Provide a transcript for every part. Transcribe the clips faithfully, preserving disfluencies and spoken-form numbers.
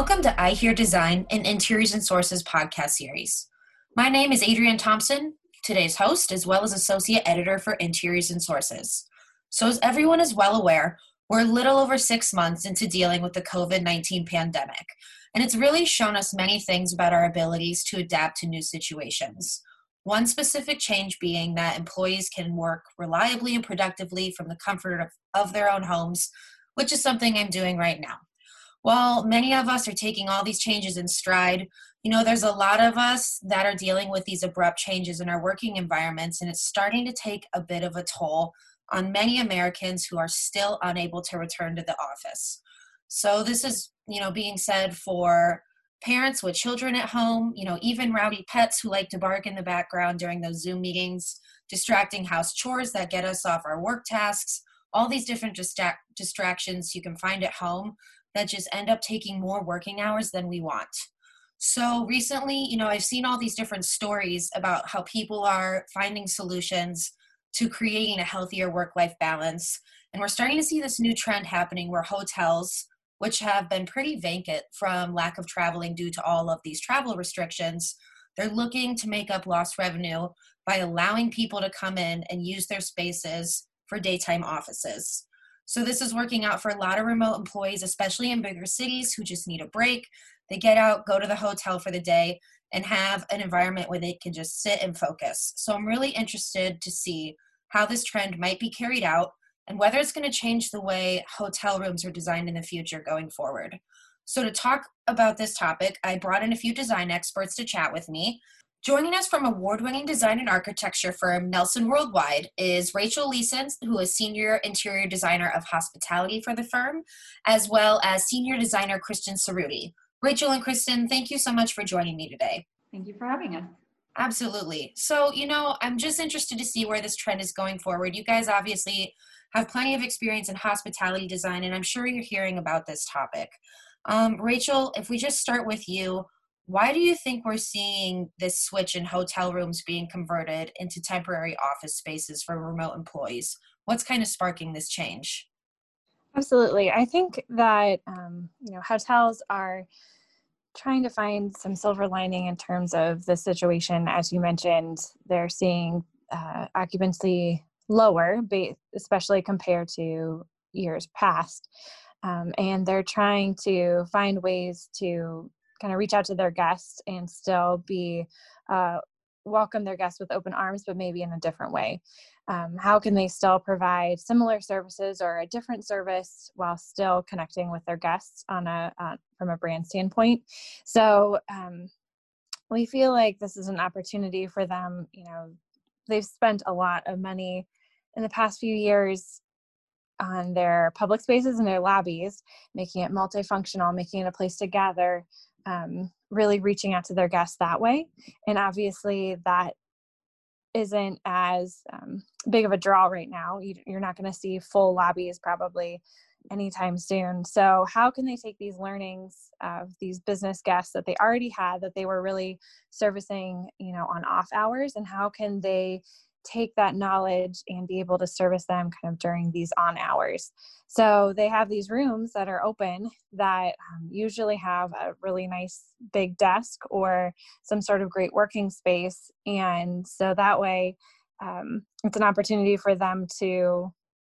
welcome to I Hear Design, an Interiors and Sources podcast series. My name is Adrienne Thompson, today's host, as well as associate editor for Interiors and Sources. So as everyone is well aware, we're a little over six months into dealing with the covid nineteen pandemic, and it's really shown us many things about our abilities to adapt to new situations. One specific change being that employees can work reliably and productively from the comfort of, of their own homes, which is something I'm doing right now. While many of us are taking all these changes in stride, you know, there's a lot of us that are dealing with these abrupt changes in our working environments, and it's starting to take a bit of a toll on many Americans who are still unable to return to the office. So this is, you know, being said for parents with children at home, you know, even rowdy pets who like to bark in the background during those Zoom meetings, distracting house chores that get us off our work tasks, all these different distract- distractions you can find at home that just end up taking more working hours than we want. So recently, you know, I've seen all these different stories about how people are finding solutions to creating a healthier work-life balance. And we're starting to see this new trend happening where hotels, which have been pretty vacant from lack of traveling due to all of these travel restrictions, they're looking to make up lost revenue by allowing people to come in and use their spaces for daytime offices. So this is working out for a lot of remote employees, especially in bigger cities who just need a break. They get out, go to the hotel for the day, and have an environment where they can just sit and focus. So I'm really interested to see how this trend might be carried out and whether it's going to change the way hotel rooms are designed in the future going forward. So to talk about this topic, I brought in a few design experts to chat with me. Joining us from award-winning design and architecture firm Nelson Worldwide is Rachel Leeson, who is Senior Interior Designer of Hospitality for the firm, as well as Senior Designer Kristen Cerruti. Rachel and Kristen, thank you so much for joining me today. Thank you for having us. Absolutely. So, you know, I'm just interested to see where this trend is going forward. You guys obviously have plenty of experience in hospitality design, and I'm sure you're hearing about this topic. Um, Rachel, if we just start with you, why do you think we're seeing this switch in hotel rooms being converted into temporary office spaces for remote employees? What's kind of sparking this change? Absolutely. I think that, um, you know, hotels are trying to find some silver lining in terms of the situation. As you mentioned, they're seeing uh, occupancy lower, especially compared to years past. Um, and they're trying to find ways to kind of reach out to their guests and still be, uh, welcome their guests with open arms, but maybe in a different way. Um, how can they still provide similar services or a different service while still connecting with their guests on a, uh, from a brand standpoint? So, um, we feel like this is an opportunity for them. You know, they've spent a lot of money in the past few years on their public spaces and their lobbies, making it multifunctional, making it a place to gather, um, really reaching out to their guests that way. And obviously that isn't as um, big of a draw right now. You, you're not going to see full lobbies probably anytime soon. So how can they take these learnings of these business guests that they already had, that they were really servicing, you know, on off hours, and how can they take that knowledge and be able to service them kind of during these on hours? So they have these rooms that are open that um, usually have a really nice big desk or some sort of great working space. And so that way um, it's an opportunity for them to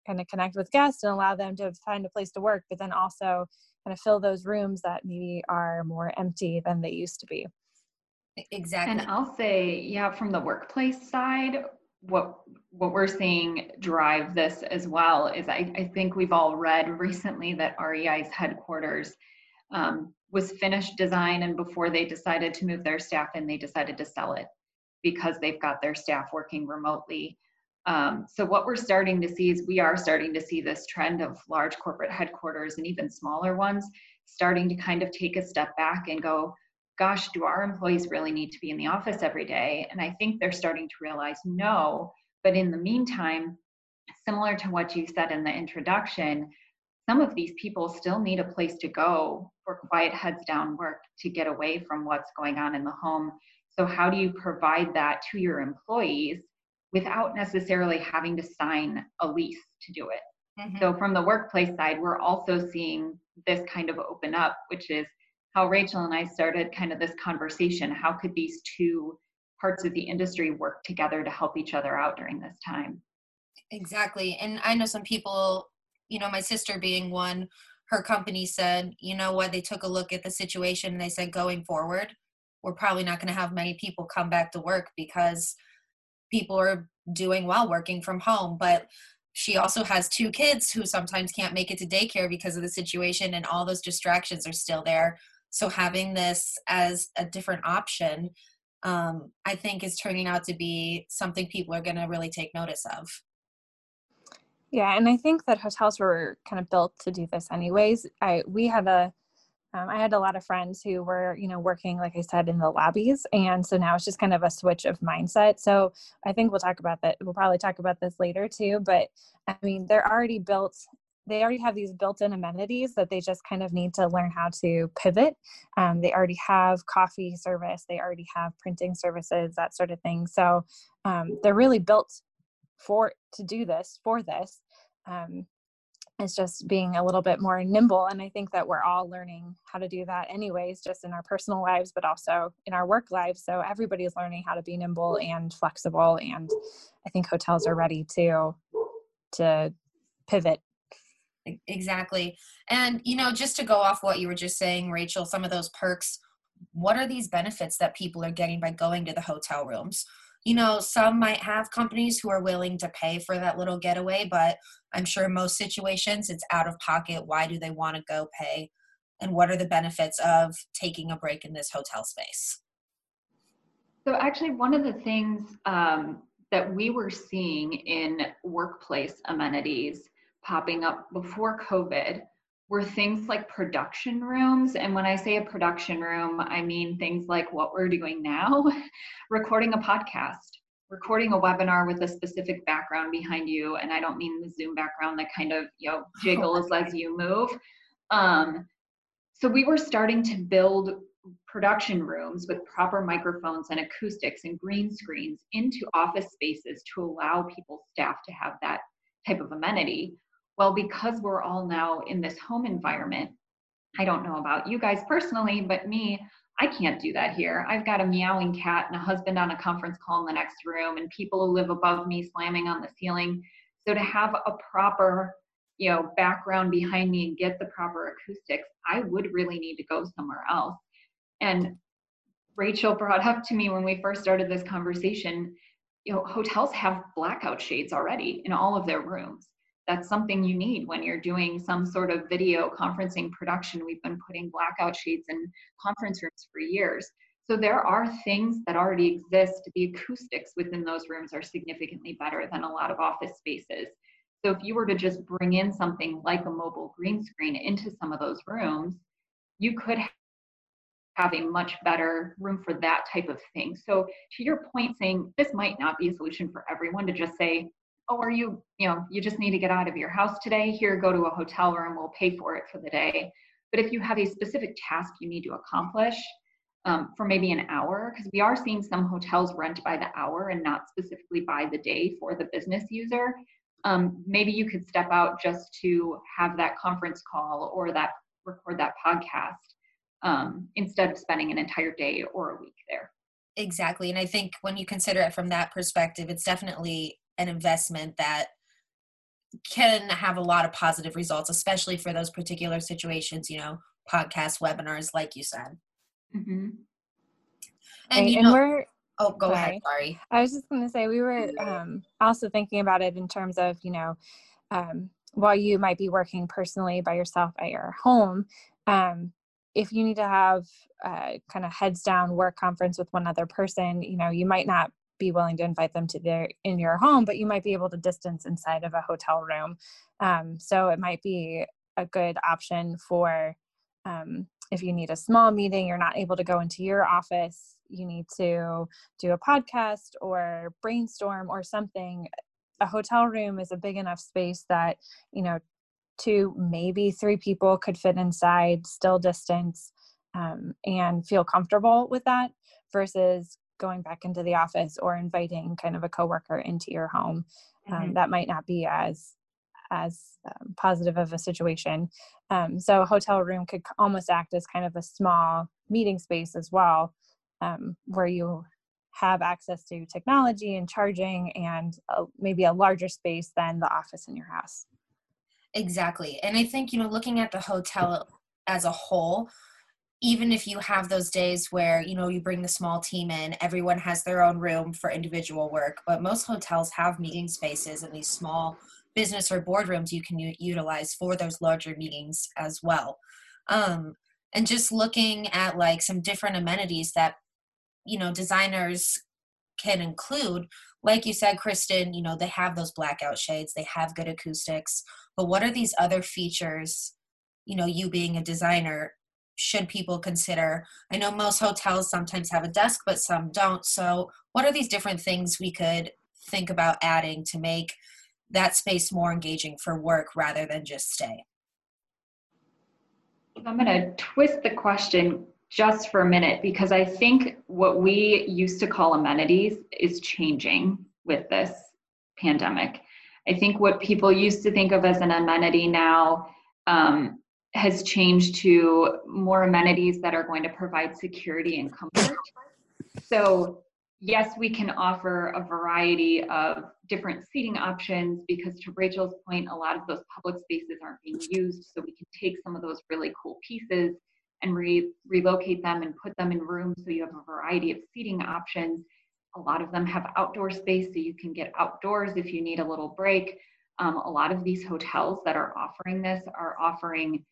kind of connect with guests and allow them to find a place to work, but then also kind of fill those rooms that maybe are more empty than they used to be. Exactly. And I'll say, yeah, from the workplace side, what what we're seeing drive this as well is I, I think we've all read recently that R E I's headquarters um, was finished design, and before they decided to move their staff in, they decided to sell it because they've got their staff working remotely. Um, so what we're starting to see is we are starting to see this trend of large corporate headquarters and even smaller ones starting to kind of take a step back and go, gosh, do our employees really need to be in the office every day? And I think they're starting to realize no, but in the meantime, similar to what you said in the introduction, some of these people still need a place to go for quiet, heads down work, to get away from what's going on in the home. So how do you provide that to your employees without necessarily having to sign a lease to do it? Mm-hmm. So from the workplace side, we're also seeing this kind of open up, which is how Rachel and I started kind of this conversation. How could these two parts of the industry work together to help each other out during this time? Exactly. And I know some people, you know, my sister being one, her company said, you know what, they took a look at the situation and they said, going forward, we're probably not going to have many people come back to work because people are doing well working from home. But she also has two kids who sometimes can't make it to daycare because of the situation, and all those distractions are still there. So having this as a different option, um, I think is turning out to be something people are going to really take notice of. Yeah, and I think that hotels were kind of built to do this anyways. I we had a, um, I had a lot of friends who were, you know, working, like I said, in the lobbies. And so now it's just kind of a switch of mindset. So I think we'll talk about that. We'll probably talk about this later too. But I mean, they're already built, they already have these built-in amenities that they just kind of need to learn how to pivot. Um, they already have coffee service. They already have printing services, that sort of thing. So um, they're really built for to do this for this um it's just being a little bit more nimble, and I think that we're all learning how to do that anyways, just in our personal lives but also in our work lives. So everybody's learning how to be nimble and flexible, and I think hotels are ready to to pivot. Exactly. And you know, just to go off what you were just saying, Rachel, some of those perks, what are these benefits that people are getting by going to the hotel rooms? You know, some might have companies who are willing to pay for that little getaway, but I'm sure in most situations it's out of pocket. Why do they want to go pay? And what are the benefits of taking a break in this hotel space? So actually, one of the things um, that we were seeing in workplace amenities popping up before COVID were things like production rooms. And when I say a production room, I mean things like what we're doing now, recording a podcast, recording a webinar with a specific background behind you. And I don't mean the Zoom background that kind of, you know, jiggles oh, as you move. Um, so we were starting to build production rooms with proper microphones and acoustics and green screens into office spaces to allow people's staff to have that type of amenity. Well, because we're all now in this home environment, I don't know about you guys personally, but me, I can't do that here. I've got a meowing cat and a husband on a conference call in the next room and people who live above me slamming on the ceiling. So to have a proper, you know, background behind me and get the proper acoustics, I would really need to go somewhere else. And Rachel brought up to me when we first started this conversation, you know, hotels have blackout shades already in all of their rooms. That's something you need when you're doing some sort of video conferencing production. We've been putting blackout shades in conference rooms for years. So there are things that already exist. The acoustics within those rooms are significantly better than a lot of office spaces. So if you were to just bring in something like a mobile green screen into some of those rooms, you could have a much better room for that type of thing. So to your point, saying this might not be a solution for everyone to just say, oh, are you, you know, you just need to get out of your house today. Here, go to a hotel room. We'll pay for it for the day. But if you have a specific task you need to accomplish um, for maybe an hour, because we are seeing some hotels rent by the hour and not specifically by the day for the business user, um, maybe you could step out just to have that conference call or that record that podcast um, instead of spending an entire day or a week there. Exactly. And I think when you consider it from that perspective, it's definitely an investment that can have a lot of positive results, especially for those particular situations, you know, podcasts, webinars, like you said. Mm-hmm. And, right, you know, and we're, oh, go sorry. ahead. Sorry. I was just going to say, we were um, also thinking about it in terms of, you know, um, while you might be working personally by yourself at your home, um, if you need to have uh, kind of heads down work conference with one other person, you know, you might not be willing to invite them to their in your home, but you might be able to distance inside of a hotel room. Um, so it might be a good option for um, if you need a small meeting, you're not able to go into your office, you need to do a podcast or brainstorm or something. A hotel room is a big enough space that, you know, two, maybe three people could fit inside, still distance, um, and feel comfortable with that versus going back into the office or inviting kind of a coworker into your home. Um, mm-hmm. That might not be as as um, positive of a situation. Um, so a hotel room could almost act as kind of a small meeting space as well, um, where you have access to technology and charging and uh, maybe a larger space than the office in your house. Exactly. And I think, you know, looking at the hotel as a whole, even if you have those days where, you know, you bring the small team in, everyone has their own room for individual work, but most hotels have meeting spaces and these small business or boardrooms you can u- utilize for those larger meetings as well. Um, and just looking at like some different amenities that, you know, designers can include, like you said, Kristen, you know, they have those blackout shades, they have good acoustics, but what are these other features, you know, you being a designer, should people consider? I know most hotels sometimes have a desk, but some don't. So what are these different things we could think about adding to make that space more engaging for work rather than just stay? I'm going to twist the question just for a minute, because I think what we used to call amenities is changing with this pandemic. I think what people used to think of as an amenity now um, has changed to more amenities that are going to provide security and comfort. So yes, we can offer a variety of different seating options, because to Rachel's point, a lot of those public spaces aren't being used. So we can take some of those really cool pieces and re- relocate them and put them in rooms so you have a variety of seating options. A lot of them have outdoor space, so you can get outdoors if you need a little break. Um, a lot of these hotels that are offering this are offering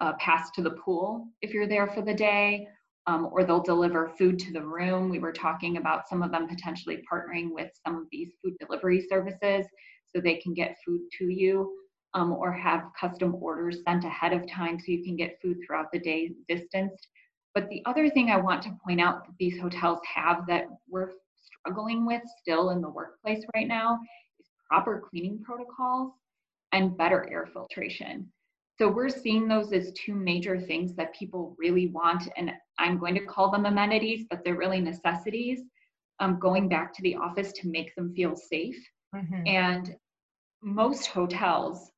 a pass to the pool if you're there for the day, um, or they'll deliver food to the room. We were talking about some of them potentially partnering with some of these food delivery services so they can get food to you, um, or have custom orders sent ahead of time so you can get food throughout the day distanced. But the other thing I want to point out that these hotels have that we're struggling with still in the workplace right now is proper cleaning protocols and better air filtration. So we're seeing those as two major things that people really want, and I'm going to call them amenities, but they're really necessities, um, going back to the office to make them feel safe. Mm-hmm. And most hotels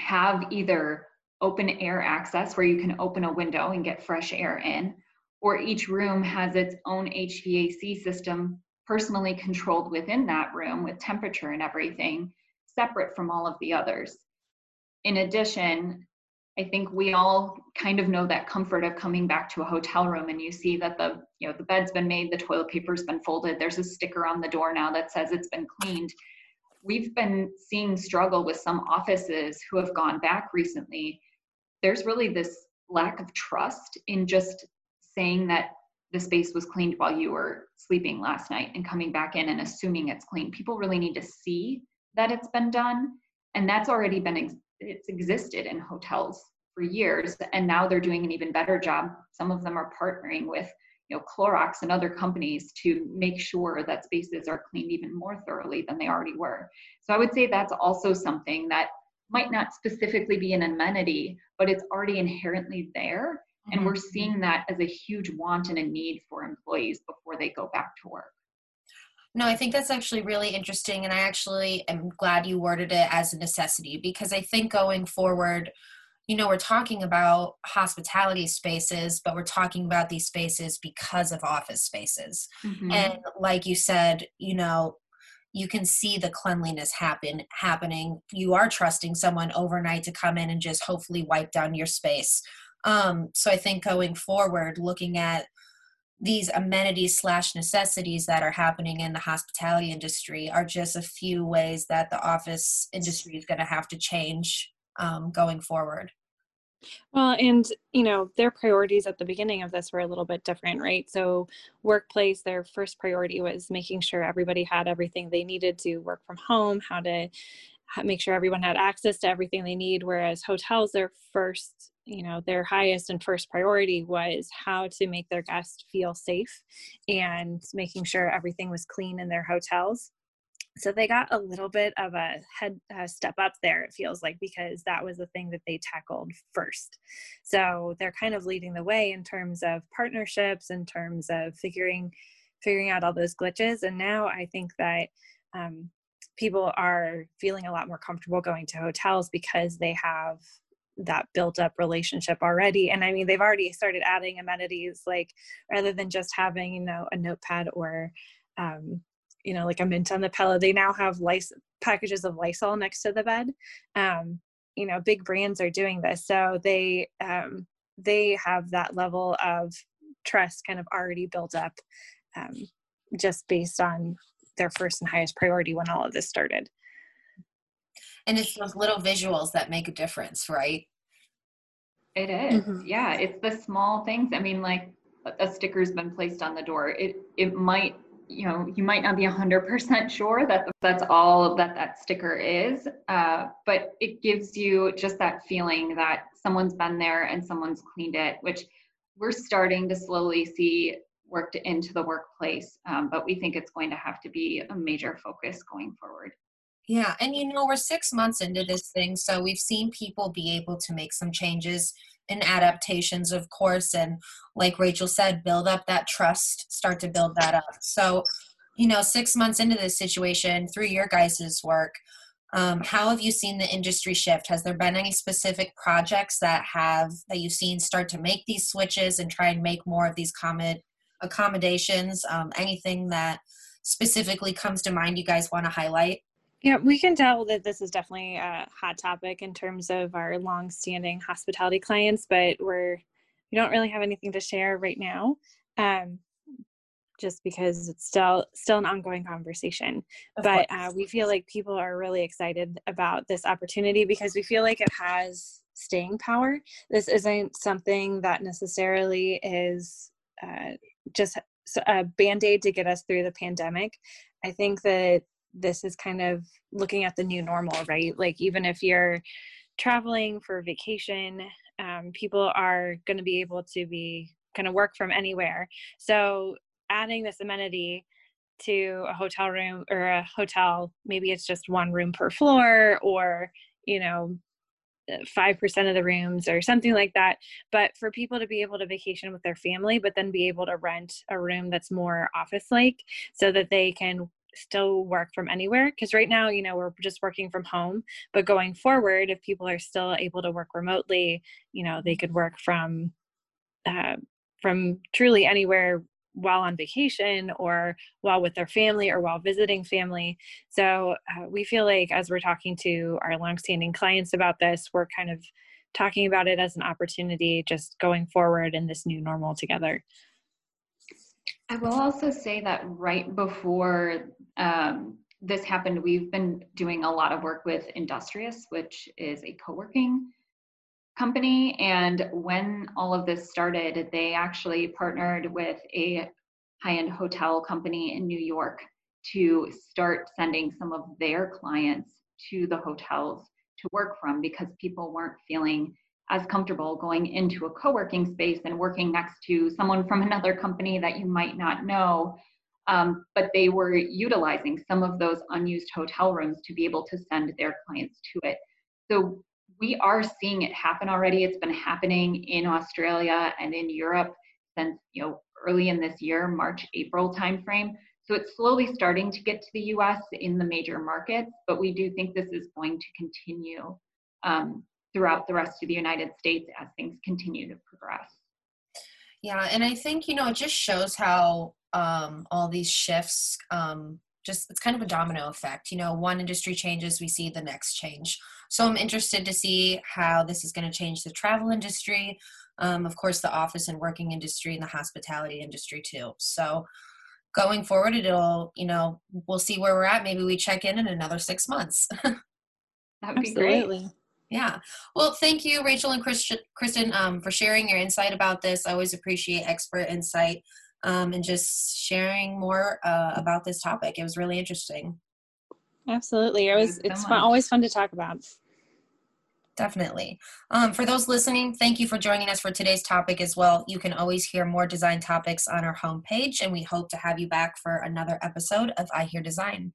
have either open air access where you can open a window and get fresh air in, or each room has its own H V A C system personally controlled within that room with temperature and everything, separate from all of the others. In addition, I think we all kind of know that comfort of coming back to a hotel room and you see that the, you know, the bed's been made, the toilet paper's been folded, there's a sticker on the door now that says it's been cleaned. We've been seeing struggle with some offices who have gone back recently. There's really this lack of trust in just saying that the space was cleaned while you were sleeping last night and coming back in and assuming it's clean. People really need to see that it's been done, and that's already been ex- it's existed in hotels for years, and now they're doing an even better job. Some of them are partnering with, you know, Clorox and other companies to make sure that spaces are cleaned even more thoroughly than they already were. So I would say that's also something that might not specifically be an amenity, but it's already inherently there. Mm-hmm. And we're seeing that as a huge want and a need for employees before they go back to work. No, I think that's actually really interesting, and I actually am glad you worded it as a necessity, because I think going forward, you know, we're talking about hospitality spaces, but we're talking about these spaces because of office spaces. Mm-hmm. And like you said, you know, you can see the cleanliness happen happening. You are trusting someone overnight to come in and just hopefully wipe down your space. Um, so I think going forward, looking at these amenities slash necessities that are happening in the hospitality industry are just a few ways that the office industry is going to have to change um, going forward. Well, and, you know, their priorities at the beginning of this were a little bit different, right? So workplace, their first priority was making sure everybody had everything they needed to work from home, how to make sure everyone had access to everything they need, whereas hotels, their first, you know, their highest and first priority was how to make their guests feel safe and making sure everything was clean in their hotels. So they got a little bit of a head uh, step up there, it feels like, because that was the thing that they tackled first. So they're kind of leading the way in terms of partnerships, in terms of figuring, figuring out all those glitches. And now I think that um, people are feeling a lot more comfortable going to hotels because they have that built up relationship already. And I mean, they've already started adding amenities, like rather than just having, you know, a notepad or, um, you know, like a mint on the pillow, they now have Lys- packages of Lysol next to the bed. Um, you know, big brands are doing this. So they, um, they have that level of trust kind of already built up, um, just based on their first and highest priority when all of this started. And it's those little visuals that make a difference, right? It is. Mm-hmm. Yeah. It's the small things. I mean, like a sticker's been placed on the door. It, it might, you know, you might not be a hundred percent sure that that's all that that sticker is. Uh, but it gives you just that feeling that someone's been there and someone's cleaned it, which we're starting to slowly see worked into the workplace. Um, but we think it's going to have to be a major focus going forward. Yeah. And you know, we're six months into this thing. So we've seen people be able to make some changes and adaptations, of course. And like Rachel said, build up that trust, start to build that up. So, you know, six months into this situation through your guys' work, um, how have you seen the industry shift? Has there been any specific projects that have, that you've seen start to make these switches and try and make more of these common accommodations? Um, anything that specifically comes to mind you guys want to highlight? Yeah, we can tell that this is definitely a hot topic in terms of our long-standing hospitality clients, but we're, we don't really have anything to share right now, um, just because it's still still an ongoing conversation. Of but uh, we feel like people are really excited about this opportunity because we feel like it has staying power. This isn't something that necessarily is uh, just a Band-Aid to get us through the pandemic. I think that this is kind of looking at the new normal, right? Like even if you're traveling for vacation, um, people are going to be able to be kind of work from anywhere. So adding this amenity to a hotel room or a hotel, maybe it's just one room per floor or, you know, five percent of the rooms or something like that. But for people to be able to vacation with their family, but then be able to rent a room that's more office-like so that they can still work from anywhere, because right now, you know, we're just working from home, but going forward, if people are still able to work remotely, you know, they could work from uh, from truly anywhere while on vacation or while with their family or while visiting family. So uh, we feel like as we're talking to our longstanding clients about this, we're kind of talking about it as an opportunity, just going forward in this new normal together. I will also say that right before um, this happened, we've been doing a lot of work with Industrious, which is a co-working company. And when all of this started, they actually partnered with a high-end hotel company in New York to start sending some of their clients to the hotels to work from because people weren't feeling as comfortable going into a co-working space and working next to someone from another company that you might not know. Um, but they were utilizing some of those unused hotel rooms to be able to send their clients to it. So we are seeing it happen already. It's been happening in Australia and in Europe since, you know, early in this year, March, April timeframe. So it's slowly starting to get to the U S in the major markets, but we do think this is going to continue um, throughout the rest of the United States as things continue to progress. Yeah, and I think, you know, it just shows how um, all these shifts, um, just it's kind of a domino effect. You know, one industry changes, we see the next change. So I'm interested to see how this is going to change the travel industry, um, of course, the office and working industry and the hospitality industry too. So going forward, it'll, you know, we'll see where we're at. Maybe we check in in another six months. That would be great. Yeah. Well, thank you, Rachel and Kristen, um, for sharing your insight about this. I always appreciate expert insight um, and just sharing more uh, about this topic. It was really interesting. Absolutely. It was, it's fun, always fun to talk about. Definitely. Um, for those listening, thank you for joining us for today's topic as well. You can always hear more design topics on our homepage, and we hope to have you back for another episode of I Hear Design.